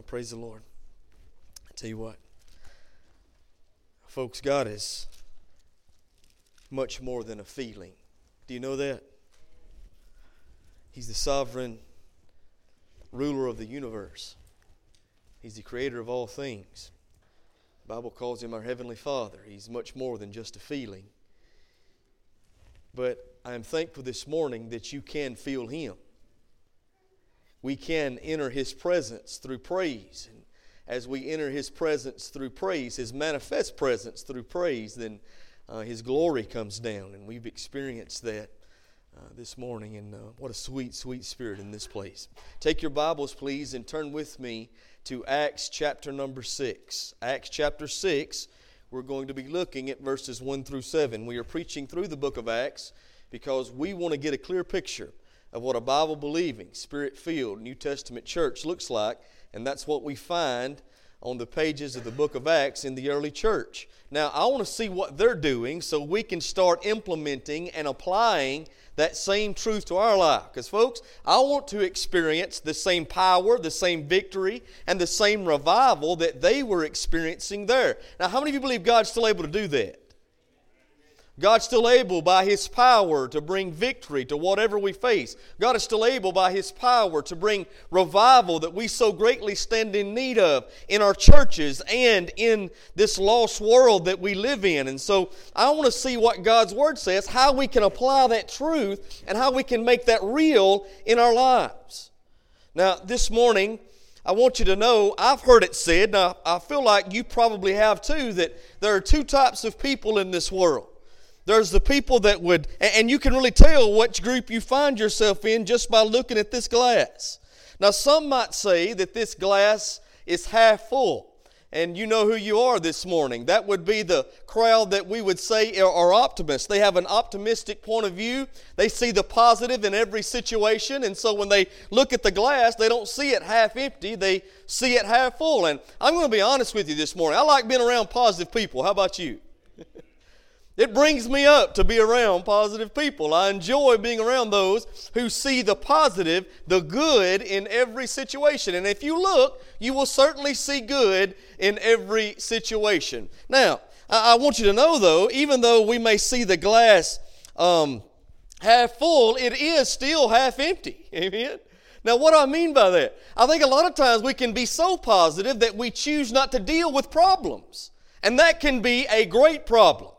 Oh, praise the Lord. I tell you what, folks, God is much more than a feeling. Do you know that? He's the sovereign ruler of the universe. He's the creator of all things. The Bible calls him our Heavenly Father. He's much more than just a feeling. But I am thankful this morning that you can feel him. We can enter his presence through praise. And as we enter his presence through praise, his manifest presence through praise, then his glory comes down. And we've experienced that this morning. And what a sweet, sweet spirit in this place. Take your Bibles, please, and turn with me to Acts chapter number 6. Acts chapter 6, we're going to be looking at verses 1 through 7. We are preaching through the book of Acts because we want to get a clear picture of what a Bible-believing, Spirit-filled New Testament church looks like, and that's what we find on the pages of the book of Acts in the early church. Now, I want to see what they're doing so we can start implementing and applying that same truth to our life. Because, folks, I want to experience the same power, the same victory, and the same revival that they were experiencing there. Now, how many of you believe God's still able to do that? God's still able by His power to bring victory to whatever we face. God is still able by His power to bring revival that we so greatly stand in need of in our churches and in this lost world that we live in. And so I want to see what God's Word says, how we can apply that truth and how we can make that real in our lives. Now, this morning, I want you to know, I've heard it said, and I feel like you probably have too, that there are two types of people in this world. There's the people that would, and you can really tell which group you find yourself in just by looking at this glass. Now, some might say that this glass is half full. And you know who you are this morning. That would be the crowd that we would say are optimists. They have an optimistic point of view. They see the positive in every situation. And so when they look at the glass, they don't see it half empty. They see it half full. And I'm going to be honest with you this morning. I like being around positive people. How about you? It brings me up to be around positive people. I enjoy being around those who see the positive, the good in every situation. And if you look, you will certainly see good in every situation. Now, I want you to know, though, even though we may see the glass half full, it is still half empty. Amen? Now, what do I mean by that? I think a lot of times we can be so positive that we choose not to deal with problems. And that can be a great problem.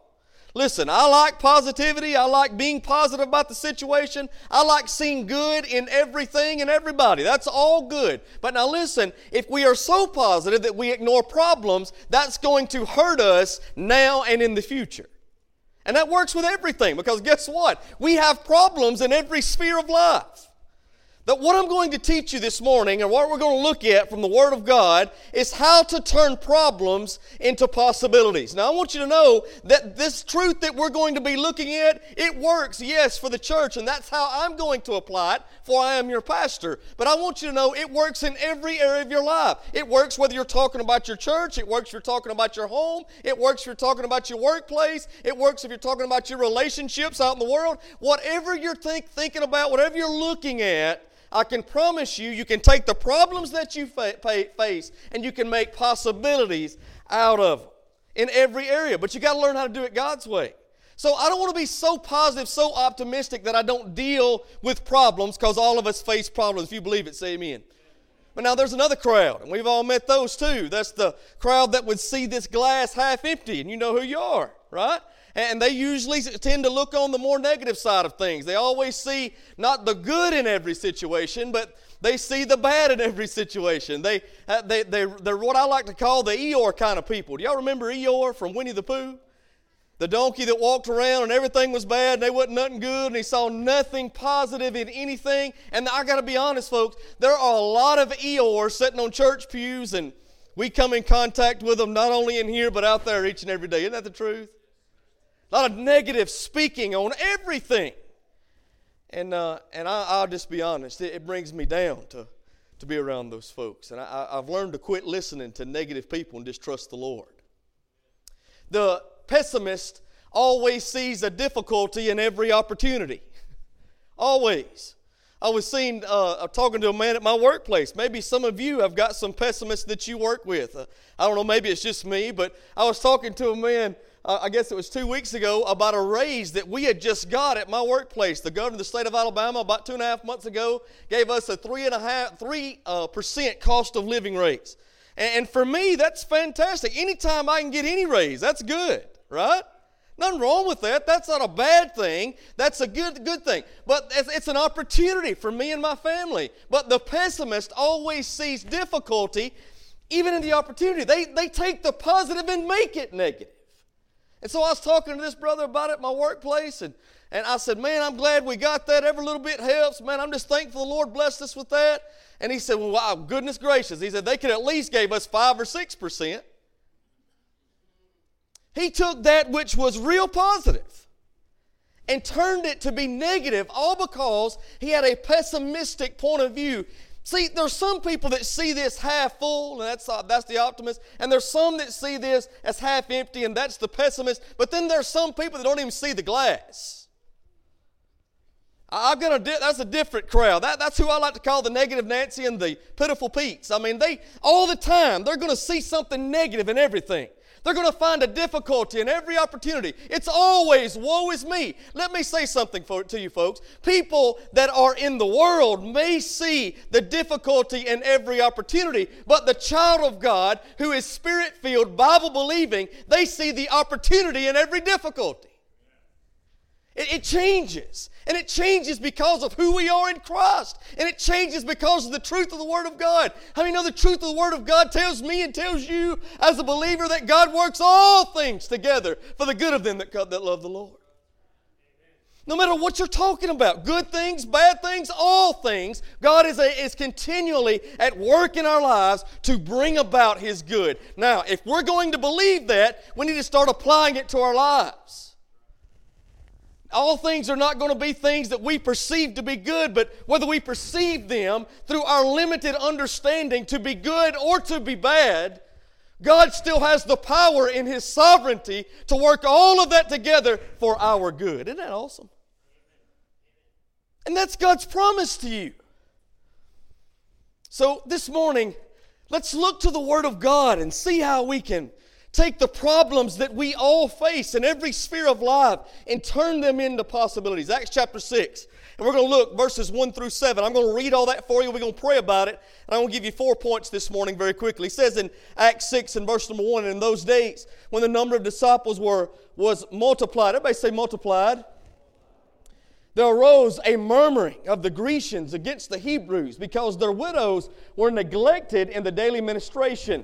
Listen, I like positivity. I like being positive about the situation. I like seeing good in everything and everybody. That's all good. But now listen, if we are so positive that we ignore problems, that's going to hurt us now and in the future. And that works with everything because guess what? We have problems in every sphere of life. But what I'm going to teach you this morning and what we're going to look at from the Word of God is how to turn problems into possibilities. Now, I want you to know that this truth that we're going to be looking at, it works, yes, for the church, and that's how I'm going to apply it, for I am your pastor. But I want you to know it works in every area of your life. It works whether you're talking about your church, it works if you're talking about your home, it works if you're talking about your workplace, it works if you're talking about your relationships out in the world. Whatever you're thinking about, whatever you're looking at, I can promise you, you can take the problems that you face and you can make possibilities out of them in every area. But you got to learn how to do it God's way. So I don't want to be so positive, so optimistic that I don't deal with problems because all of us face problems. If you believe it, say amen. But now there's another crowd, and we've all met those too. That's the crowd that would see this glass half empty, and you know who you are, right? And they usually tend to look on the more negative side of things. They always see not the good in every situation, but they see the bad in every situation. They're what I like to call the Eeyore kind of people. Do y'all remember Eeyore from Winnie the Pooh? The donkey that walked around and everything was bad and they wasn't nothing good and he saw nothing positive in anything. And I got to be honest, folks, there are a lot of Eeyores sitting on church pews and we come in contact with them not only in here but out there each and every day. Isn't that the truth? A lot of negative speaking on everything. And I'll just be honest, it brings me down to be around those folks. And I've learned to quit listening to negative people and just trust the Lord. The pessimist always sees a difficulty in every opportunity. Always. I was seen talking to a man at my workplace. Maybe some of you have got some pessimists that you work with. I don't know, maybe it's just me, but I was talking to a man, I guess it was 2 weeks ago, about a raise that we had just got at my workplace. The governor of the state of Alabama, about 2.5 months ago, gave us a 3% cost of living raise. And for me, that's fantastic. Anytime I can get any raise, that's good, right? Nothing wrong with that. That's not a bad thing. That's a good thing. But it's an opportunity for me and my family. But the pessimist always sees difficulty even in the opportunity. They take the positive and make it negative. And so I was talking to this brother about it at my workplace, and I said, man, I'm glad we got that. Every little bit helps. Man, I'm just thankful the Lord blessed us with that. And he said, well, wow, goodness gracious. He said, they could at least gave us 5 or 6%. He took that which was real positive and turned it to be negative, all because he had a pessimistic point of view. See, there's some people that see this half full, and that's the optimist, and there's some that see this as half empty, and that's the pessimist, but then there's some people that don't even see the glass. That's a different crowd. That's who I like to call the negative Nancy and the pitiful Pete's. I mean, they all the time, they're going to see something negative in everything. They're going to find a difficulty in every opportunity. It's always, woe is me. Let me say something to you folks. People that are in the world may see the difficulty in every opportunity, but the child of God who is Spirit-filled, Bible-believing, they see the opportunity in every difficulty. It changes, and it changes because of who we are in Christ, and it changes because of the truth of the Word of God. How many know the truth of the Word of God tells me and tells you as a believer that God works all things together for the good of them that love the Lord? No matter what you're talking about, good things, bad things, all things, God is continually at work in our lives to bring about His good. Now, if we're going to believe that, we need to start applying it to our lives. All things are not going to be things that we perceive to be good, but whether we perceive them through our limited understanding to be good or to be bad, God still has the power in His sovereignty to work all of that together for our good. Isn't that awesome? And that's God's promise to you. So this morning, let's look to the Word of God and see how we can take the problems that we all face in every sphere of life and turn them into possibilities. Acts chapter 6. And we're going to look verses 1 through 7. I'm going to read all that for you. We're going to pray about it. And I'm going to give you 4 points this morning very quickly. It says in Acts 6 and verse number 1, and in those days when the number of disciples was multiplied. Everybody say multiplied. There arose a murmuring of the Grecians against the Hebrews because their widows were neglected in the daily ministration.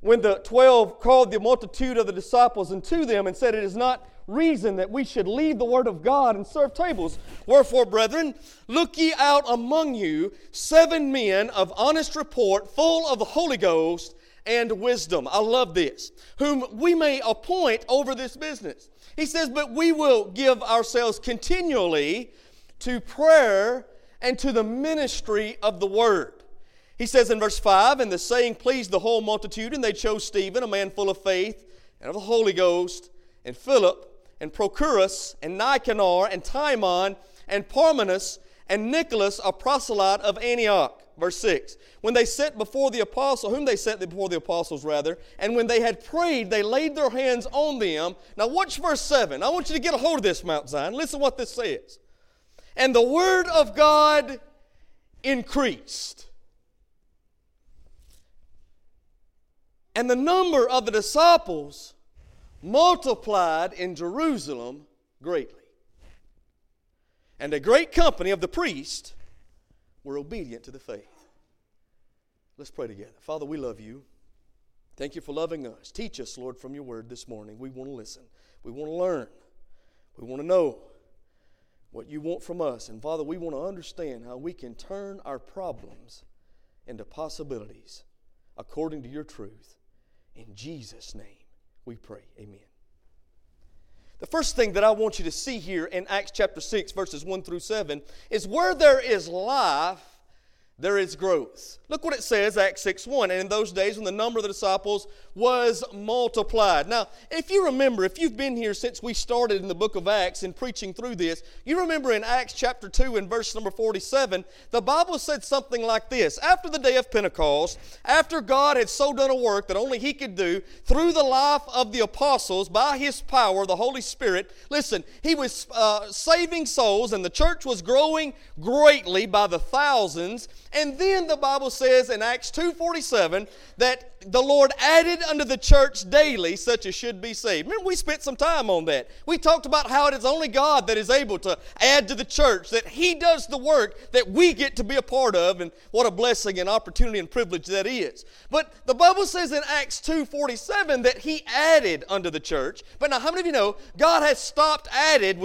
When the 12 called the multitude of the disciples unto them and said, it is not reason that we should leave the word of God and serve tables. Wherefore, brethren, look ye out among you 7 men of honest report, full of the Holy Ghost and wisdom. I love this. Whom we may appoint over this business. He says, but we will give ourselves continually to prayer and to the ministry of the word. He says in verse 5, and the saying pleased the whole multitude, and they chose Stephen, a man full of faith, and of the Holy Ghost, and Philip, and Prochorus, and Nicanor, and Timon, and Parmenas, and Nicholas, a proselyte of Antioch. Verse 6, when they set before the apostle, whom they set before the apostles rather, and when they had prayed, they laid their hands on them. Now watch verse 7. I want you to get a hold of this, Mount Zion. Listen to what this says. And the word of God increased. And the number of the disciples multiplied in Jerusalem greatly. And a great company of the priests were obedient to the faith. Let's pray together. Father, we love you. Thank you for loving us. Teach us, Lord, from your word this morning. We want to listen. We want to learn. We want to know what you want from us. And Father, we want to understand how we can turn our problems into possibilities according to your truth. In Jesus' name we pray. Amen. The first thing that I want you to see here in Acts chapter 6 verses 1 through 7 is where there is life, there is growth. Look what it says, Acts 6:1. And in those days when the number of the disciples was multiplied. Now, if you remember, if you've been here since we started in the book of Acts and preaching through this, you remember in Acts chapter 2 and verse number 47, the Bible said something like this. After the day of Pentecost, after God had so done a work that only He could do, through the life of the apostles, by His power, the Holy Spirit, listen, He was saving souls, and the church was growing greatly by the thousands. And then the Bible says in Acts 2:47 that the Lord added unto the church daily such as should be saved. Remember, we spent some time on that. We talked about how it is only God that is able to add to the church, that He does the work that we get to be a part of, and what a blessing and opportunity and privilege that is. But the Bible says in Acts 2:47 that He added unto the church. But now, how many of you know God has stopped adding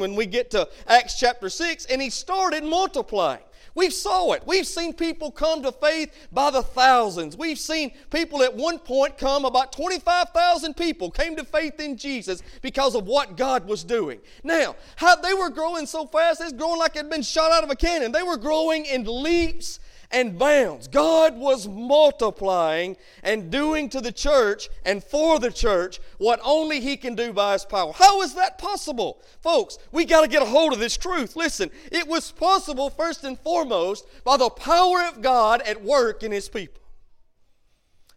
when we get to Acts chapter 6, and He started multiplying? We've saw it. We've seen people come to faith by the thousands. We've seen people at one point come, about 25,000 people came to faith in Jesus because of what God was doing. Now, how they were growing so fast, it's growing like it had been shot out of a cannon. They were growing in leaps and bounds. God was multiplying and doing to the church and for the church what only He can do by His power. How is that possible? Folks, we got to get a hold of this truth. Listen, it was possible first and foremost by the power of God at work in His people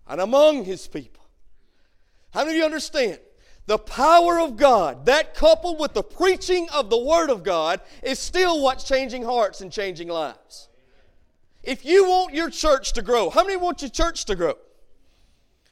and among His people. How many of you understand? The power of God, that coupled with the preaching of the Word of God, is still what's changing hearts and changing lives. If you want your church to grow, how many want your church to grow?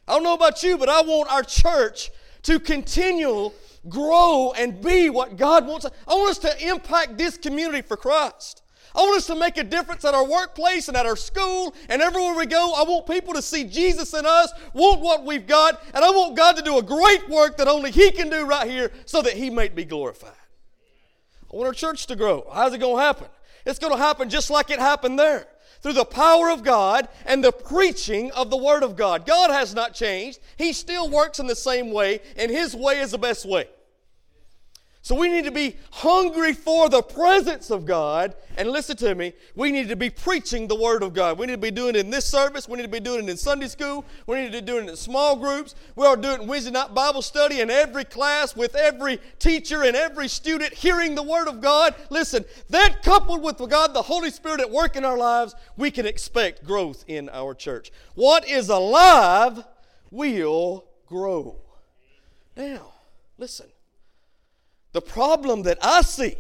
I don't know about you, but I want our church to continually grow and be what God wants. I want us to impact this community for Christ. I want us to make a difference at our workplace and at our school and everywhere we go. I want people to see Jesus in us, want what we've got, and I want God to do a great work that only He can do right here so that He might be glorified. I want our church to grow. How's it going to happen? It's going to happen just like it happened there, through the power of God and the preaching of the Word of God. God has not changed. He still works in the same way, and His way is the best way. So we need to be hungry for the presence of God, and listen to me, we need to be preaching the Word of God. We need to be doing it in this service. We need to be doing it in Sunday school. We need to be doing it in small groups. We are doing it in Wednesday night Bible study, in every class, with every teacher and every student hearing the Word of God. Listen, that coupled with God, the Holy Spirit at work in our lives, we can expect growth in our church. What is alive will grow. Now, listen. The problem that I see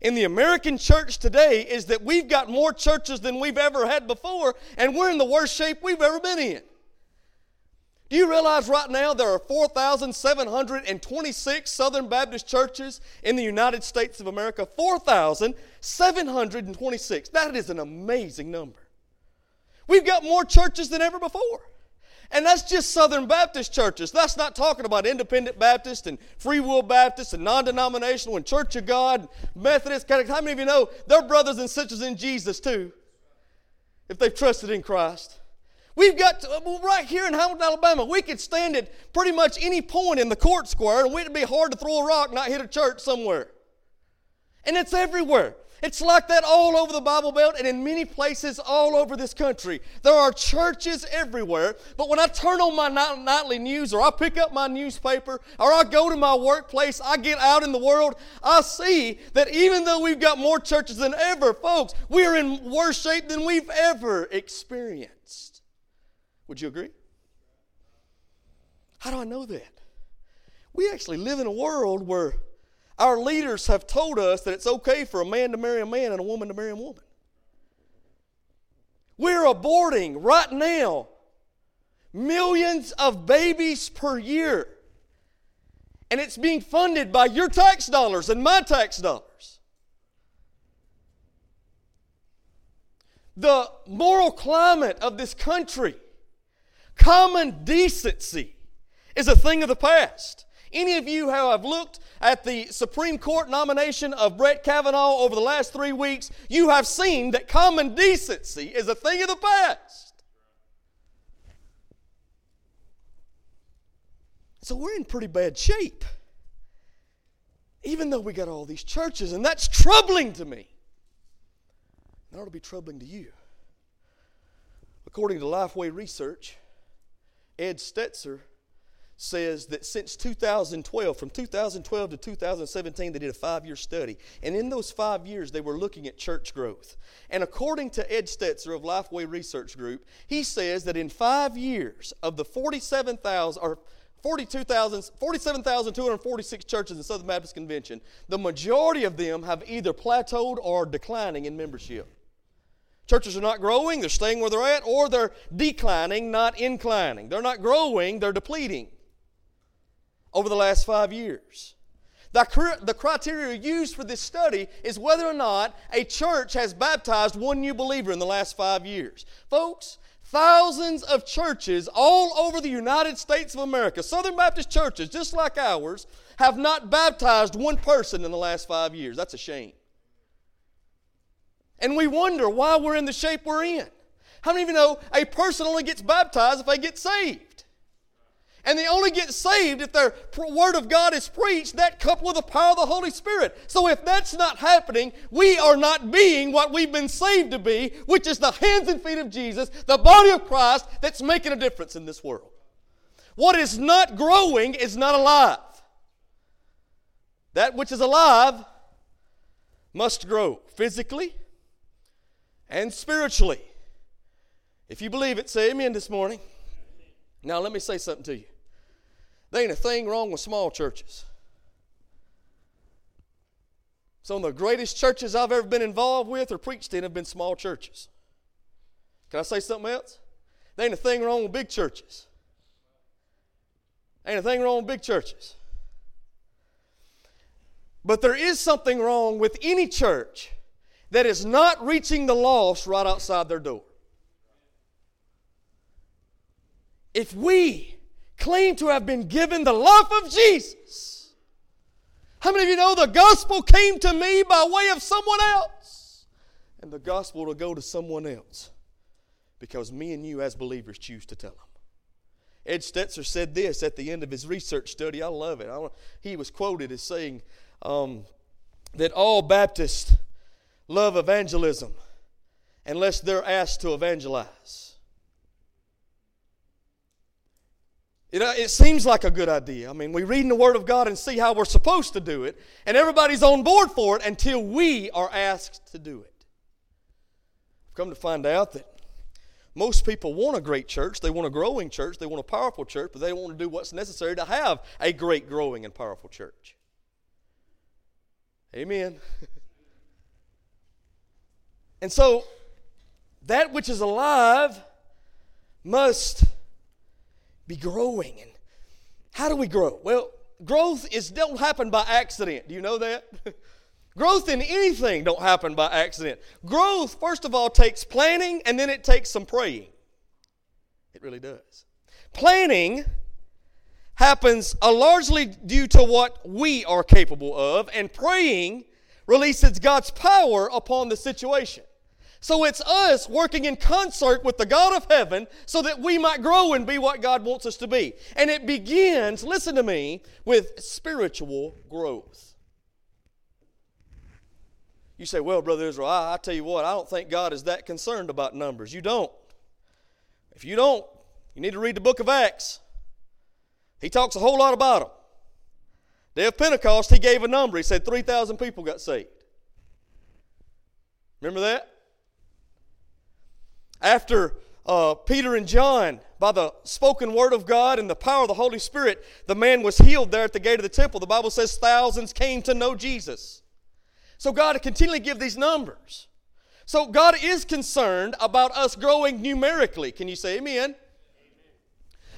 in the American church today is that we've got more churches than we've ever had before, and we're in the worst shape we've ever been in. Do you realize right now there are 4,726 Southern Baptist churches in the United States of America? 4,726. That is an amazing number. We've got more churches than ever before. And that's just Southern Baptist churches. That's not talking about Independent Baptist and Free Will Baptist and Non-Denominational and Church of God, Methodist. How many of you know they're brothers and sisters in Jesus too, if they've trusted in Christ? We've got, right here in Hamilton, Alabama, we could stand at pretty much any point in the court square, and it would be hard to throw a rock and not hit a church somewhere. And it's everywhere. It's like that all over the Bible Belt and in many places all over this country. There are churches everywhere, but when I turn on my nightly news, or I pick up my newspaper, or I go to my workplace, I get out in the world, I see that even though we've got more churches than ever, folks, we are in worse shape than we've ever experienced. Would you agree? How do I know that? We actually live in a world where our leaders have told us that it's okay for a man to marry a man and a woman to marry a woman. We're aborting right now millions of babies per year. And it's being funded by your tax dollars and my tax dollars. The moral climate of this country, common decency, is a thing of the past. Any of you who have looked at the Supreme Court nomination of Brett Kavanaugh over the last 3 weeks, you have seen that common decency is a thing of the past. So we're in pretty bad shape, even though we got all these churches, and that's troubling to me. That ought to be troubling to you. According to Lifeway Research, Ed Stetzer says that since 2012, from 2012 to 2017, they did a 5-year study. And in those 5 years, they were looking at church growth. And according to Ed Stetzer of Lifeway Research Group, he says that in 5 years of the 47,246 churches in the Southern Baptist Convention, the majority of them have either plateaued or declining in membership. Churches are not growing, they're staying where they're at, or they're declining, not inclining. They're not growing, they're depleting over the last 5 years. The criteria used for this study is whether or not a church has baptized one new believer in the last 5 years. Folks, thousands of churches all over the United States of America, Southern Baptist churches just like ours, have not baptized one person in the last 5 years. That's a shame. And we wonder why we're in the shape we're in. How many of you know a person only gets baptized if they get saved? And they only get saved if their Word of God is preached, that coupled with the power of the Holy Spirit. So if that's not happening, we are not being what we've been saved to be, which is the hands and feet of Jesus, the body of Christ that's making a difference in this world. What is not growing is not alive. That which is alive must grow physically and spiritually. If you believe it, say amen this morning. Now let me say something to you. There ain't a thing wrong with small churches. Some of the greatest churches I've ever been involved with or preached in have been small churches. Can I say something else? There ain't a thing wrong with big churches. Ain't a thing wrong with big churches. But there is something wrong with any church that is not reaching the lost right outside their door. If we claim to have been given the life of Jesus, how many of you know the gospel came to me by way of someone else? And the gospel will go to someone else because me and you as believers choose to tell them. Ed Stetzer said this at the end of his research study. I love it. He was quoted as saying that all Baptists love evangelism unless they're asked to evangelize. You know, it seems like a good idea. I mean, we read in the Word of God and see how we're supposed to do it, and everybody's on board for it until we are asked to do it. I've come to find out that most people want a great church, they want a growing church, they want a powerful church, but they don't want to do what's necessary to have a great, growing, and powerful church. Amen. And so, that which is alive must be growing. And how do we grow? Well, growth don't happen by accident. Do you know that? Growth in anything don't happen by accident. Growth, first of all, takes planning, and then it takes some praying. It really does. Planning happens largely due to what we are capable of, and praying releases God's power upon the situation. So it's us working in concert with the God of heaven so that we might grow and be what God wants us to be. And it begins, listen to me, with spiritual growth. You say, well, Brother Israel, I tell you what, I don't think God is that concerned about numbers. You don't. If you don't, you need to read the book of Acts. He talks a whole lot about them. Day of Pentecost, he gave a number. He said 3,000 people got saved. Remember that? After Peter and John, by the spoken word of God and the power of the Holy Spirit, the man was healed there at the gate of the temple. The Bible says thousands came to know Jesus. So God continually gives these numbers. So God is concerned about us growing numerically. Can you say amen?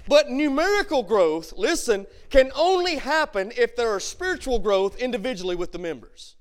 But numerical growth, listen, can only happen if there are spiritual growth individually with the members.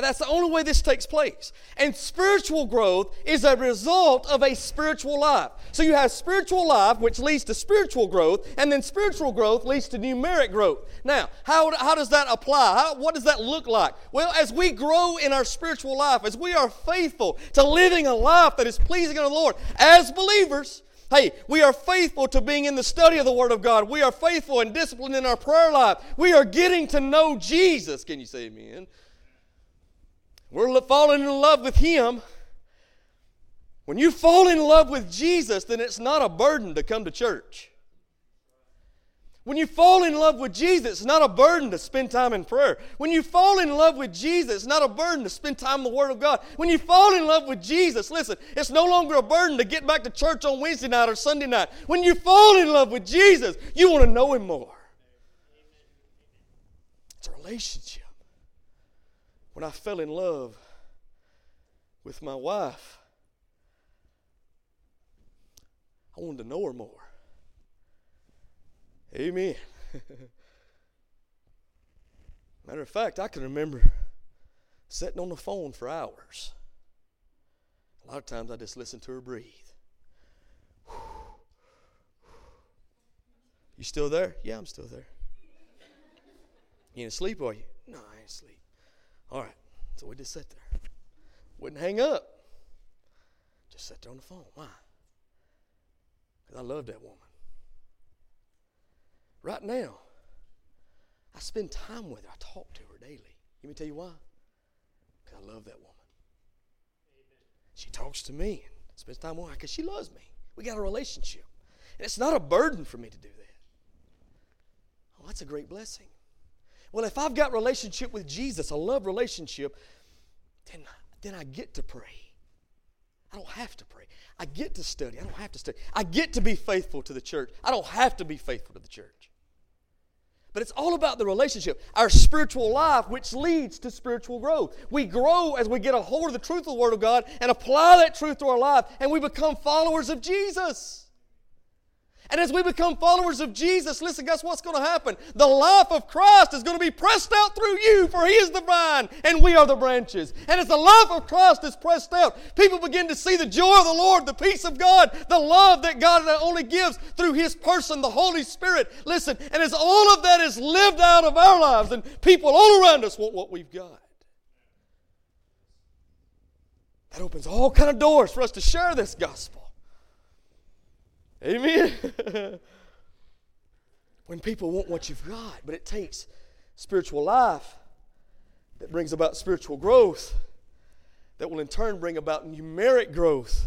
That's the only way this takes place. And spiritual growth is a result of a spiritual life. So you have spiritual life, which leads to spiritual growth, and then spiritual growth leads to numeric growth. Now, how does that apply? What does that look like? Well, as we grow in our spiritual life, as we are faithful to living a life that is pleasing unto the Lord, as believers, hey, we are faithful to being in the study of the Word of God. We are faithful and disciplined in our prayer life. We are getting to know Jesus. Can you say amen? We're falling in love with Him. When you fall in love with Jesus, then it's not a burden to come to church. When you fall in love with Jesus, it's not a burden to spend time in prayer. When you fall in love with Jesus, it's not a burden to spend time in the Word of God. When you fall in love with Jesus, listen, it's no longer a burden to get back to church on Wednesday night or Sunday night. When you fall in love with Jesus, you want to know Him more. It's a relationship. When I fell in love with my wife, I wanted to know her more. Amen. Matter of fact, I can remember sitting on the phone for hours. A lot of times I just listened to her breathe. You still there? Yeah, I'm still there. You ain't asleep, are you? No, I ain't asleep. All right, so we just sat there. Wouldn't hang up. Just sat there on the phone. Why? Because I love that woman. Right now, I spend time with her. I talk to her daily. Let me tell you why. Because I love that woman. She talks to me and spends time with her because she loves me. We got a relationship. And it's not a burden for me to do that. Oh, that's a great blessing. Well, if I've got relationship with Jesus, a love relationship, then I get to pray. I don't have to pray. I get to study. I don't have to study. I get to be faithful to the church. I don't have to be faithful to the church. But it's all about the relationship, our spiritual life, which leads to spiritual growth. We grow as we get a hold of the truth of the Word of God and apply that truth to our life, and we become followers of Jesus. And as we become followers of Jesus, listen, guess what's going to happen? The life of Christ is going to be pressed out through you, for He is the vine and we are the branches. And as the life of Christ is pressed out, people begin to see the joy of the Lord, the peace of God, the love that God only gives through His person, the Holy Spirit. Listen, and as all of that is lived out of our lives, and people all around us want what we've got. That opens all kind of doors for us to share this gospel. Amen. When people want what you've got, but it takes spiritual life that brings about spiritual growth that will in turn bring about numeric growth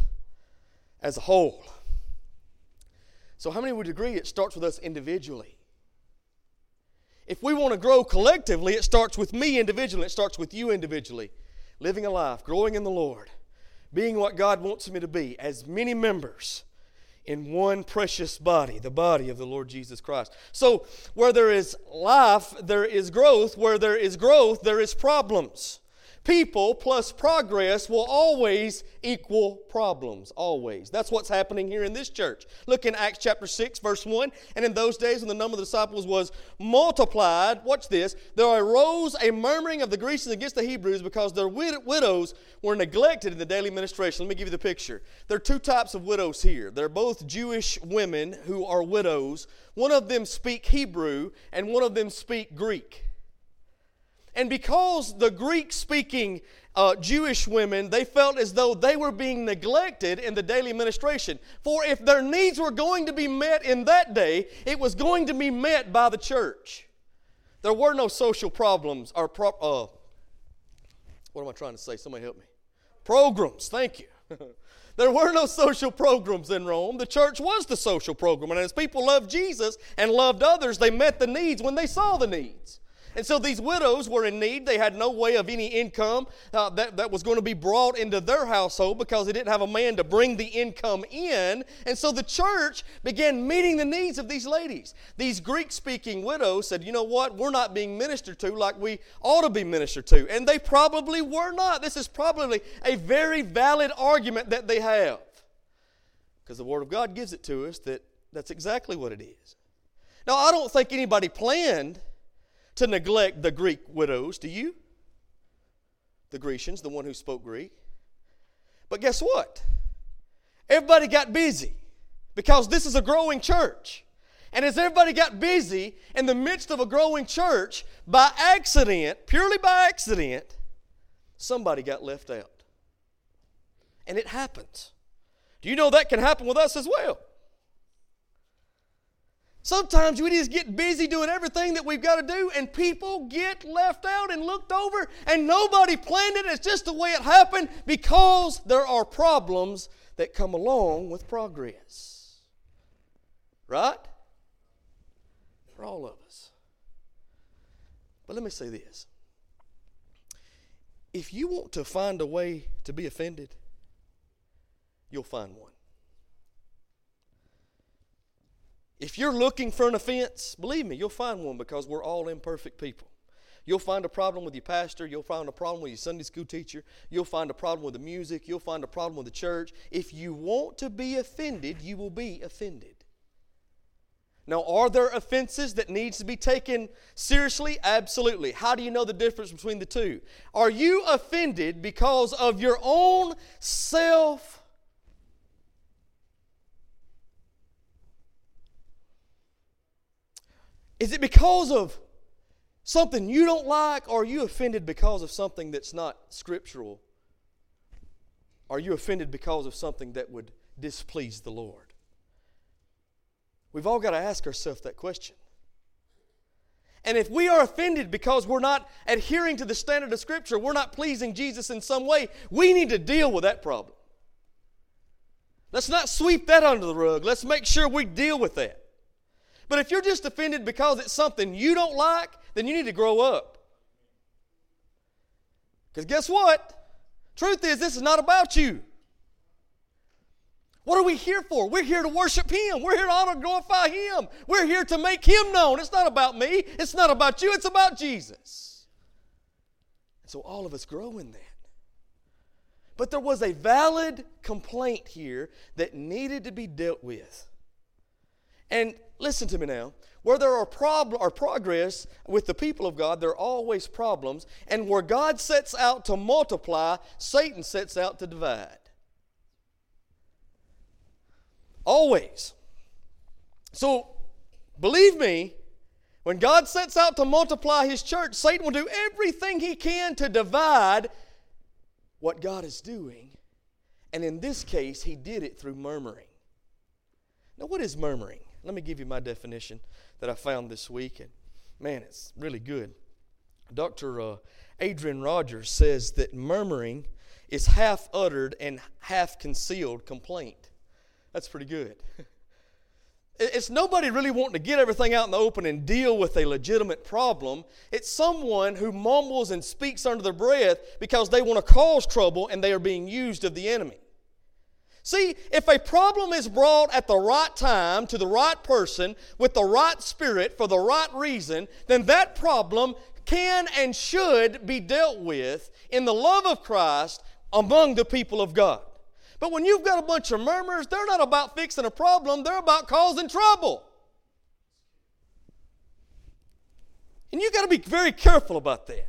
as a whole. So how many would agree it starts with us individually? If we want to grow collectively, it starts with me individually. It starts with you individually. Living a life, growing in the Lord, being what God wants me to be, as many members in one precious body, the body of the Lord Jesus Christ. So where there is life, there is growth. Where there is growth, there is problems. People plus progress will always equal problems, always. That's what's happening here in this church. Look in Acts chapter 6, verse 1. And in those days when the number of the disciples was multiplied, watch this, there arose a murmuring of the Greeks against the Hebrews because their widows were neglected in the daily ministration. Let me give you the picture. There are two types of widows here. They're both Jewish women who are widows. One of them speak Hebrew and one of them speak Greek. And because the Greek-speaking Jewish women, they felt as though they were being neglected in the daily ministration. For if their needs were going to be met in that day, it was going to be met by the church. There were no social problems or what am I trying to say? Somebody help me. Programs. Thank you. There were no social programs in Rome. The church was the social program. And as people loved Jesus and loved others, they met the needs when they saw the needs. And so these widows were in need. They had no way of any income that was going to be brought into their household because they didn't have a man to bring the income in. And so the church began meeting the needs of these ladies. These Greek-speaking widows said, you know what, we're not being ministered to like we ought to be ministered to. And they probably were not. This is probably a very valid argument that they have, because the Word of God gives it to us that that's exactly what it is. Now, I don't think anybody planned to neglect the Greek widows, do you? The Grecians, the one who spoke Greek. But guess what? Everybody got busy, because this is a growing church. And as everybody got busy in the midst of a growing church, by accident, purely by accident, somebody got left out. And it happens. Do you know that can happen with us as well? Sometimes we just get busy doing everything that we've got to do, and people get left out and looked over, and nobody planned it. It's just the way it happened because there are problems that come along with progress. Right? For all of us. But let me say this. If you want to find a way to be offended, you'll find one. If you're looking for an offense, believe me, you'll find one, because we're all imperfect people. You'll find a problem with your pastor. You'll find a problem with your Sunday school teacher. You'll find a problem with the music. You'll find a problem with the church. If you want to be offended, you will be offended. Now, are there offenses that needs to be taken seriously? Absolutely. How do you know the difference between the two? Are you offended because of your own self? Is it because of something you don't like, or are you offended because of something that's not scriptural? Are you offended because of something that would displease the Lord? We've all got to ask ourselves that question. And if we are offended because we're not adhering to the standard of Scripture, we're not pleasing Jesus in some way, we need to deal with that problem. Let's not sweep that under the rug. Let's make sure we deal with that. But if you're just offended because it's something you don't like, then you need to grow up. Because guess what? Truth is, this is not about you. What are we here for? We're here to worship Him. We're here to honor and glorify Him. We're here to make Him known. It's not about me. It's not about you. It's about Jesus. And so all of us grow in that. But there was a valid complaint here that needed to be dealt with. And listen to me now. Where there are progress with the people of God, there are always problems. And where God sets out to multiply, Satan sets out to divide. Always. So, believe me, when God sets out to multiply His church, Satan will do everything he can to divide what God is doing. And in this case, he did it through murmuring. Now, what is murmuring? Let me give you my definition that I found this week. And man, it's really good. Dr. Adrian Rogers says that murmuring is half-uttered and half-concealed complaint. That's pretty good. It's nobody really wanting to get everything out in the open and deal with a legitimate problem. It's someone who mumbles and speaks under their breath because they want to cause trouble and they are being used of the enemy. See, if a problem is brought at the right time to the right person with the right spirit for the right reason, then that problem can and should be dealt with in the love of Christ among the people of God. But when you've got a bunch of murmurs, they're not about fixing a problem. They're about causing trouble. And you've got to be very careful about that.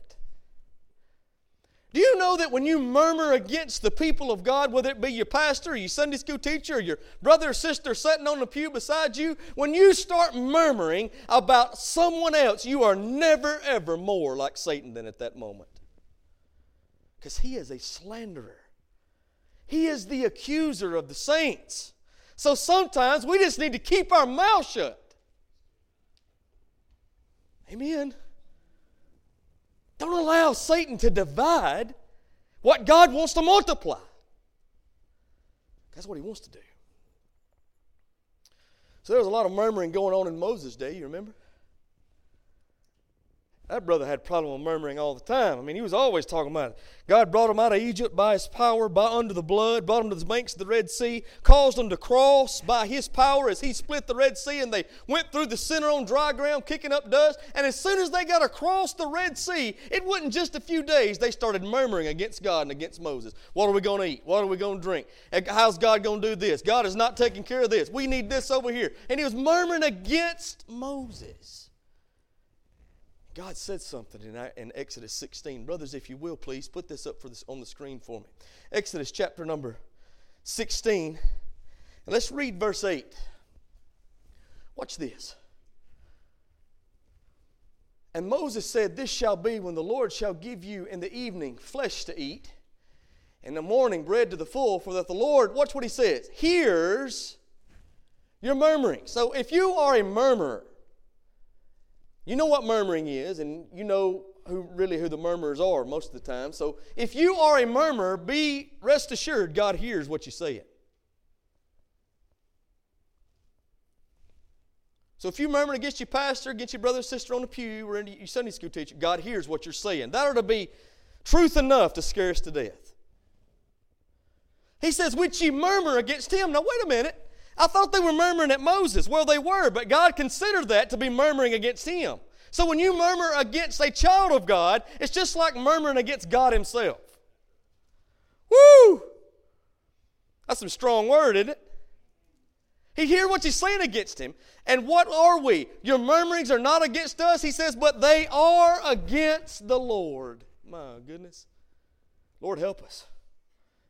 Do you know that when you murmur against the people of God, whether it be your pastor or your Sunday school teacher or your brother or sister sitting on the pew beside you, when you start murmuring about someone else, you are never, ever more like Satan than at that moment. Because he is a slanderer. He is the accuser of the saints. So sometimes we just need to keep our mouth shut. Amen. Don't allow Satan to divide what God wants to multiply. That's what he wants to do. So there was a lot of murmuring going on in Moses' day, you remember? That brother had a problem with murmuring all the time. I mean, he was always talking about it. God brought him out of Egypt by His power, by under the blood, brought him to the banks of the Red Sea, caused him to cross by His power as He split the Red Sea, and they went through the center on dry ground kicking up dust. And as soon as they got across the Red Sea, it wasn't just a few days. They started murmuring against God and against Moses. What are we going to eat? What are we going to drink? How's God going to do this? God is not taking care of this. We need this over here. And he was murmuring against Moses. God said something in Exodus 16. Brothers, if you will, please put this up on the screen for me. Exodus chapter number 16. And let's read verse 8. Watch this. And Moses said, "This shall be when the Lord shall give you in the evening flesh to eat, in the morning bread to the full, for that the Lord," watch what he says, "hears You're murmuring. So if you are a murmurer, you know what murmuring is, and you know who the murmurers are most of the time. So if you are a murmurer, rest assured God hears what you say. So if you murmur against your pastor, against your brother or sister on the pew, or your Sunday school teacher, God hears what you're saying. That ought to be truth enough to scare us to death. He says, which ye murmur against him. Now wait a minute. I thought they were murmuring at Moses. Well, they were, but God considered that to be murmuring against him. So when you murmur against a child of God, it's just like murmuring against God himself. Woo! That's some strong word, isn't it? He hears what you're saying against him. And what are we? Your murmurings are not against us, he says, but they are against the Lord. My goodness. Lord, help us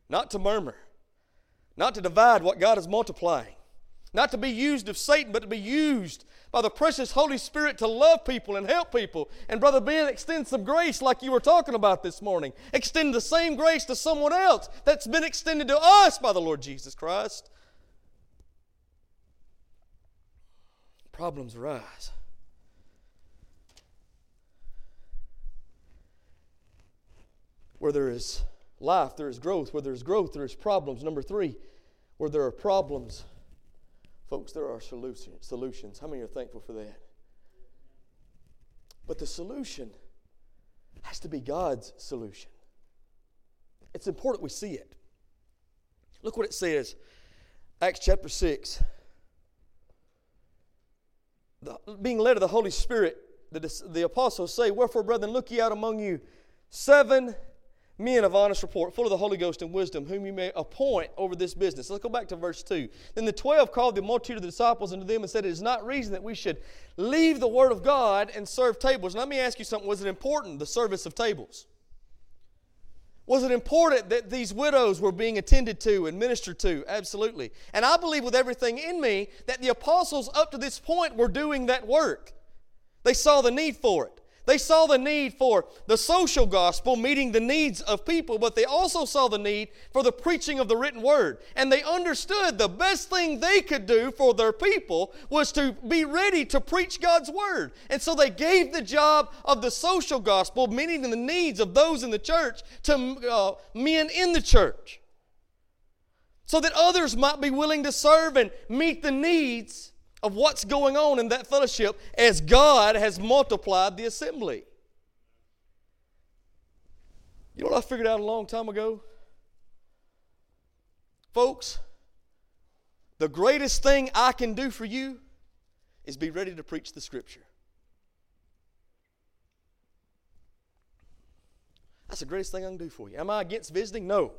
not to murmur, not to divide what God is multiplying, not to be used of Satan, but to be used by the precious Holy Spirit to love people and help people. And Brother Ben, extend some grace like you were talking about this morning. Extend the same grace to someone else that's been extended to us by the Lord Jesus Christ. Problems arise. Where there is life, there is growth. Where there is growth, there is problems. Number three, where there are problems, folks, there are solutions. How many are thankful for that? But the solution has to be God's solution. It's important we see it. Look what it says, Acts chapter 6. Being led of the Holy Spirit, the apostles say, wherefore, brethren, look ye out among you 7 men of honest report, full of the Holy Ghost and wisdom, whom you may appoint over this business. Let's go back to verse 2. Then the 12 called the multitude of the disciples unto them and said, it is not reason that we should leave the word of God and serve tables. Let me ask you something. Was it important, the service of tables? Was it important that these widows were being attended to and ministered to? Absolutely. And I believe with everything in me that the apostles up to this point were doing that work. They saw the need for it. They saw the need for the social gospel meeting the needs of people, but they also saw the need for the preaching of the written word. And they understood the best thing they could do for their people was to be ready to preach God's word. And so they gave the job of the social gospel, meeting the needs of those in the church, to men in the church, so that others might be willing to serve and meet the needs of what's going on in that fellowship as God has multiplied the assembly. You know what I figured out a long time ago? Folks, the greatest thing I can do for you is be ready to preach the Scripture. That's the greatest thing I can do for you. Am I against visiting? No.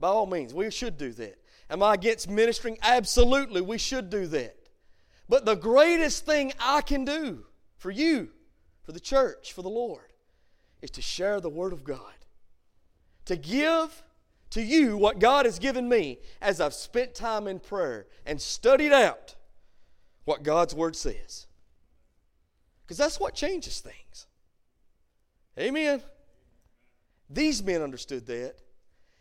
By all means, we should do that. Am I against ministering? Absolutely, we should do that. But the greatest thing I can do for you, for the church, for the Lord, is to share the Word of God. To give to you what God has given me as I've spent time in prayer and studied out what God's Word says. Because that's what changes things. Amen. These men understood that.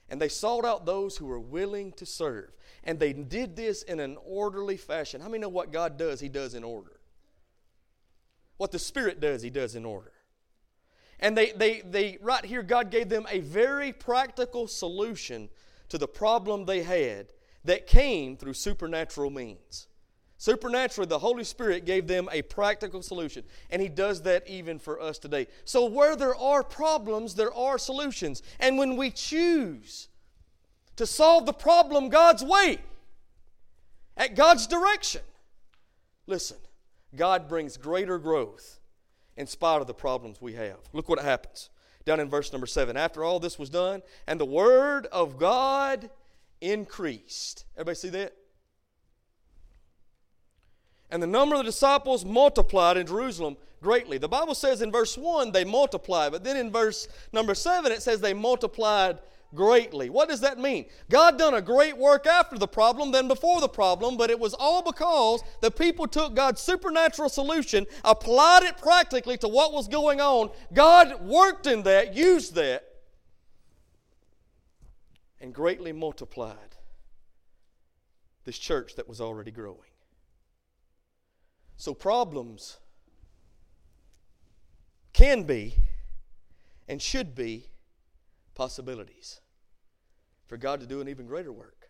And they sought out those who were willing to serve. And they did this in an orderly fashion. How many know what God does, He does in order? What the Spirit does, He does in order. And they right here, God gave them a very practical solution to the problem they had that came through supernatural means. Supernaturally, the Holy Spirit gave them a practical solution. And He does that even for us today. So where there are problems, there are solutions. And when we choose to solve the problem God's way, at God's direction, listen, God brings greater growth in spite of the problems we have. Look what happens down in verse number 7. After all this was done, and the word of God increased. Everybody see that? And the number of the disciples multiplied in Jerusalem greatly. The Bible says in verse 1 they multiplied, but then in verse number 7 it says they multiplied greatly. What does that mean? God done a great work after the problem than before the problem, but it was all because the people took God's supernatural solution, applied it practically to what was going on. God worked in that, used that, and greatly multiplied this church that was already growing. So problems can be and should be possibilities for God to do an even greater work,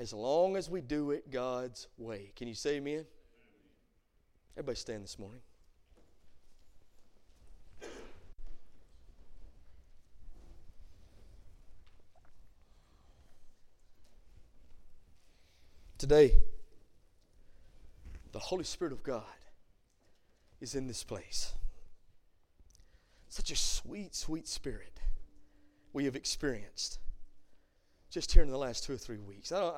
as long as we do it God's way. Can you say amen? Everybody stand this morning. Today, the Holy Spirit of God is in this place. Such a sweet, sweet Spirit we have experienced just here in the last 2 or 3 weeks. The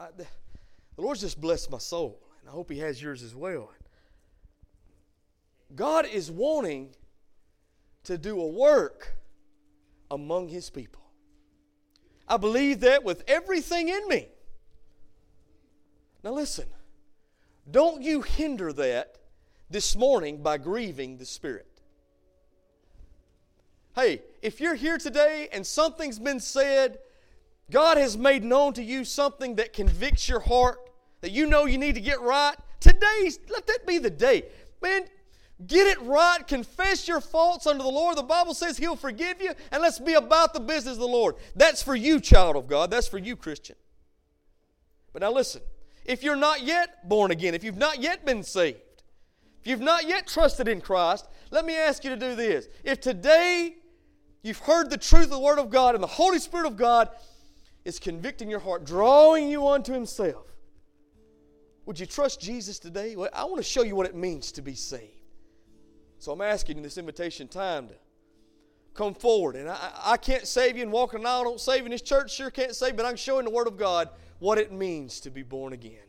Lord's just blessed my soul, and I hope He has yours as well. God is wanting to do a work among His people. I believe that with everything in me. Now listen, don't you hinder that this morning by grieving the Spirit. Hey, if you're here today and something's been said, God has made known to you something that convicts your heart, that you know you need to get right, today, let that be the day. Man, get it right. Confess your faults unto the Lord. The Bible says He'll forgive you, and let's be about the business of the Lord. That's for you, child of God. That's for you, Christian. But now listen. If you're not yet born again, if you've not yet been saved, if you've not yet trusted in Christ, let me ask you to do this. If today you've heard the truth of the Word of God and the Holy Spirit of God is convicting your heart, drawing you unto Himself, would you trust Jesus today? Well, I want to show you what it means to be saved. So I'm asking in this invitation time to come forward. And I can't save you, and walking around, I don't save you, and this church sure can't save you, but I'm showing the Word of God what it means to be born again.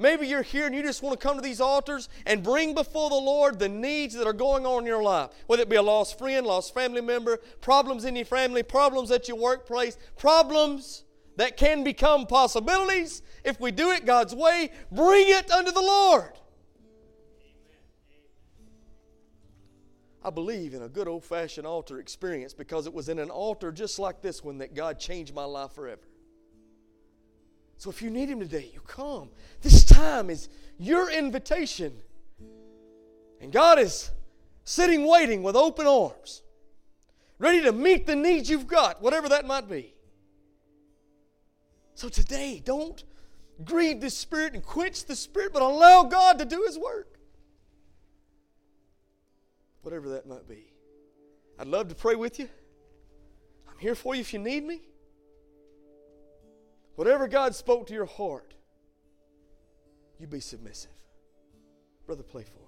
Maybe you're here and you just want to come to these altars and bring before the Lord the needs that are going on in your life, whether it be a lost friend, lost family member, problems in your family, problems at your workplace, problems that can become possibilities if we do it God's way. Bring it unto the Lord. I believe in a good old-fashioned altar experience, because it was in an altar just like this one that God changed my life forever. So if you need Him today, you come. This time is your invitation. And God is sitting waiting with open arms, ready to meet the needs you've got, whatever that might be. So today, don't grieve the Spirit and quench the Spirit, but allow God to do His work, whatever that might be. I'd love to pray with you. I'm here for you if you need me. Whatever God spoke to your heart, you be submissive. Brother, play for us.